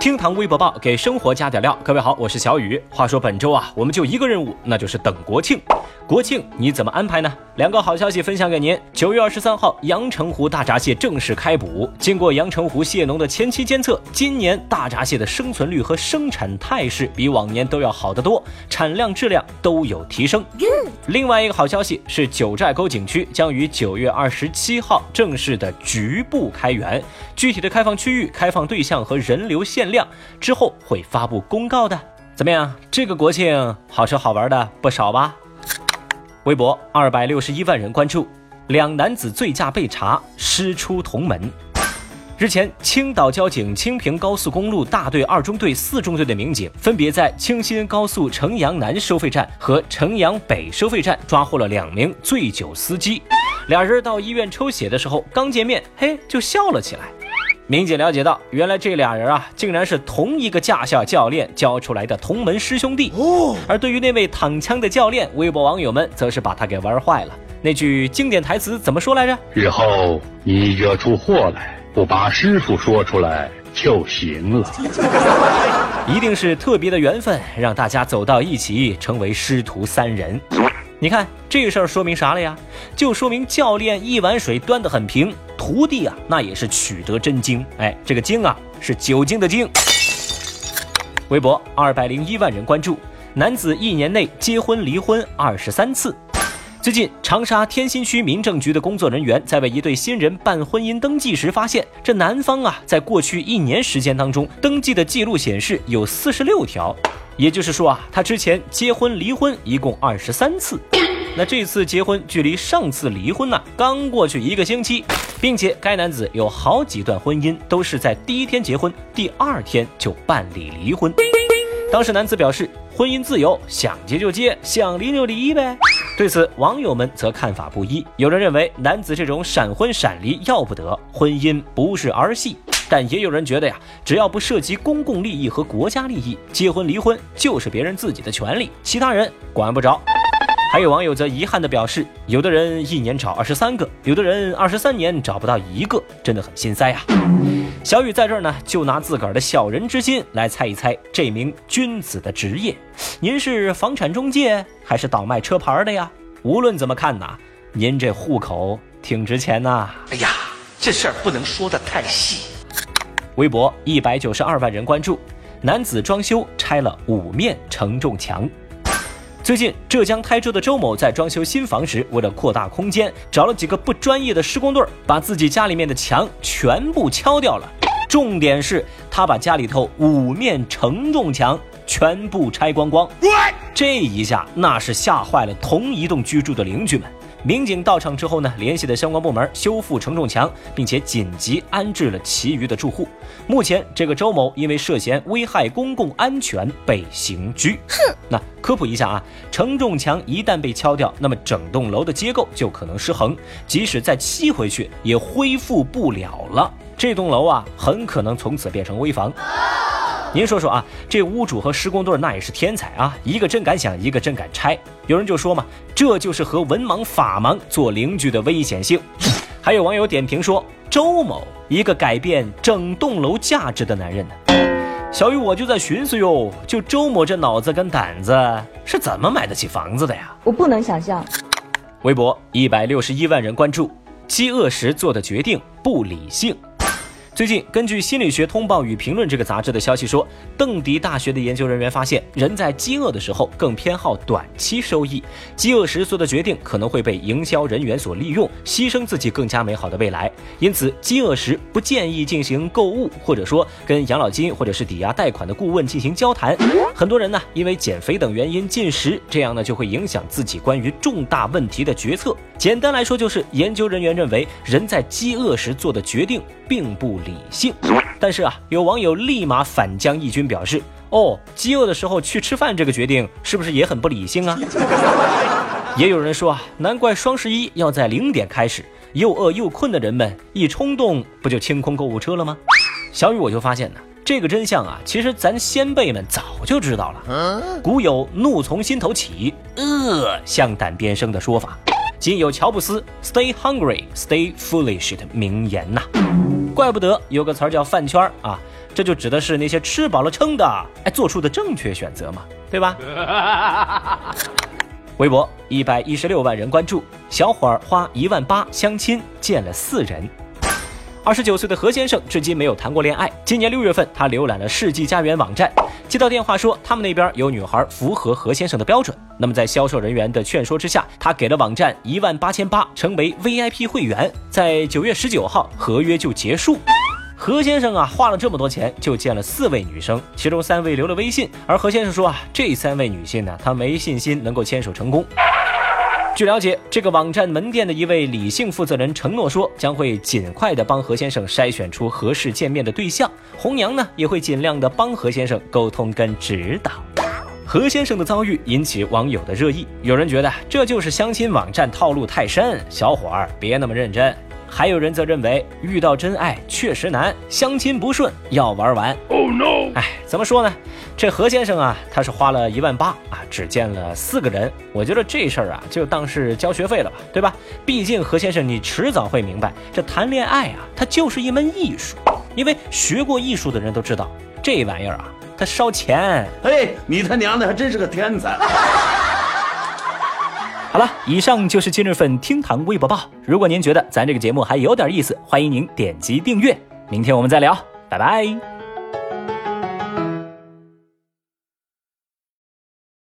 厅堂微博报，给生活加点料。各位好，我是小雨。话说本周啊，我们就一个任务，那就是等国庆。国庆你怎么安排呢？两个好消息分享给您。9月23号，阳澄湖大闸蟹正式开捕。经过阳澄湖蟹农的前期监测，今年大闸蟹的生存率和生产态势比往年都要好得多，产量质量都有提升。另外一个好消息是，九寨沟景区将于9月27号正式的局部开园，具体的开放区域、开放对象和人流限量之后会发布公告的。怎么样，这个国庆好吃好玩的不少吧？微博261万人关注，两男子醉驾被查，师出同门。日前，青岛交警清平高速公路大队2中队、4中队的民警分别在清新高速城阳南收费站和城阳北收费站抓获了2名醉酒司机。俩人到医院抽血的时候，刚见面，嘿，就笑了起来。民警了解到，原来这俩人啊，竟然是同一个驾校教练教出来的同门师兄弟。而对于那位躺枪的教练，微博网友们则是把他给玩坏了。那句经典台词怎么说来着？日后你惹出祸来，不把师傅说出来就行了。一定是特别的缘分，让大家走到一起，成为师徒3人。你看这事儿说明啥了呀？就说明教练一碗水端得很平，徒弟啊那也是取得真经。哎，这个经啊是酒精的经。微博201万人关注，男子1年内结婚离婚23次。最近，长沙天心区民政局的工作人员在为一对新人办婚姻登记时发现，这男方啊在过去1年时间当中登记的记录显示有46条，也就是说啊，他之前结婚离婚一共23次。那这次结婚距离上次离婚呢，刚过去1个星期，并且该男子有好几段婚姻都是在第一天结婚，第2天就办理离婚。当时男子表示，婚姻自由，想结就结，想离就离呗。对此，网友们则看法不一，有人认为男子这种闪婚闪离要不得，婚姻不是儿戏。但也有人觉得呀，只要不涉及公共利益和国家利益，结婚离婚就是别人自己的权利，其他人管不着。还有网友则遗憾地表示，有的人1年找23个，有的人23年找不到1个，真的很心塞啊。小雨在这儿呢，就拿自个儿的小人之心来猜一猜这名君子的职业，您是房产中介还是倒卖车牌的呀？无论怎么看呐，您这户口挺值钱呐。哎呀，这事儿不能说得太细。微博192万人关注，男子装修拆了5面承重墙。最近，浙江台州的周某在装修新房时，为了扩大空间，找了几个不专业的施工队，把自己家里面的墙全部敲掉了。重点是，他把家里头5面承重墙全部拆光光。这一下那是吓坏了同一栋居住的邻居们。民警到场之后呢，联系了相关部门修复承重墙，并且紧急安置了其余的住户。目前，这个周某因为涉嫌危害公共安全被刑拘。那科普一下啊，承重墙一旦被敲掉，那么整栋楼的结构就可能失衡，即使再砌回去也恢复不了了。这栋楼啊，很可能从此变成危房。您说说啊，这屋主和施工队那也是天才啊，一个真敢想，一个真敢拆。有人就说嘛，这就是和文盲法盲做邻居的危险性。还有网友点评说，周某一个改变整栋楼价值的男人呢。小雨我就在寻思哟，就周某这脑子跟胆子是怎么买得起房子的呀？我不能想象。微博161万人关注，饥饿时做的决定不理性。最近，根据《心理学通报与评论》这个杂志的消息说，邓迪大学的研究人员发现，人在饥饿的时候更偏好短期收益，饥饿时做的决定可能会被营销人员所利用，牺牲自己更加美好的未来。因此，饥饿时不建议进行购物，或者说跟养老金或者是抵押贷款的顾问进行交谈。很多人呢，因为减肥等原因进食，这样呢就会影响自己关于重大问题的决策。简单来说，就是研究人员认为，人在饥饿时做的决定并不理性。但是啊，有网友立马反将一军，表示哦，饥饿的时候去吃饭这个决定是不是也很不理性啊？也有人说啊，难怪双11要在0点开始，又饿又困的人们一冲动不就清空购物车了吗？小雨我就发现呢，这个真相啊，其实咱先辈们早就知道了。古有怒从心头起，恶向胆边生的说法。仅有乔布斯 Stay hungry, stay foolish 的名言呐、怪不得有个词儿叫饭圈啊，这就指的是那些吃饱了撑的做出的正确选择嘛，对吧？微博116万人关注，小伙儿花18000相亲见了4人。29岁的何先生至今没有谈过恋爱。今年6月份，他浏览了世纪佳缘网站，接到电话说他们那边有女孩符合何先生的标准。那么在销售人员的劝说之下，他给了网站18800，成为 VIP 会员。在9月19号，合约就结束。何先生啊，花了这么多钱就见了4位女生，其中3位留了微信。而何先生说啊，这3位女性呢，他没信心能够牵手成功。据了解，这个网站门店的一位李姓负责人承诺说，将会尽快的帮何先生筛选出合适见面的对象，红娘呢也会尽量的帮何先生沟通跟指导。何先生的遭遇引起网友的热议，有人觉得这就是相亲网站套路太深，小伙儿别那么认真；还有人则认为遇到真爱确实难，相亲不顺要玩完。Oh no！ 怎么说呢？这何先生啊，他是花了18000啊，只见了4个人。我觉得这事儿啊，就当是交学费了吧，对吧？毕竟何先生，你迟早会明白，这谈恋爱啊，它就是一门艺术。因为学过艺术的人都知道，这玩意儿啊，它烧钱。你他娘的还真是个天才！好了，以上就是今日份厅堂微博报。如果您觉得咱这个节目还有点意思，欢迎您点击订阅。明天我们再聊，拜拜。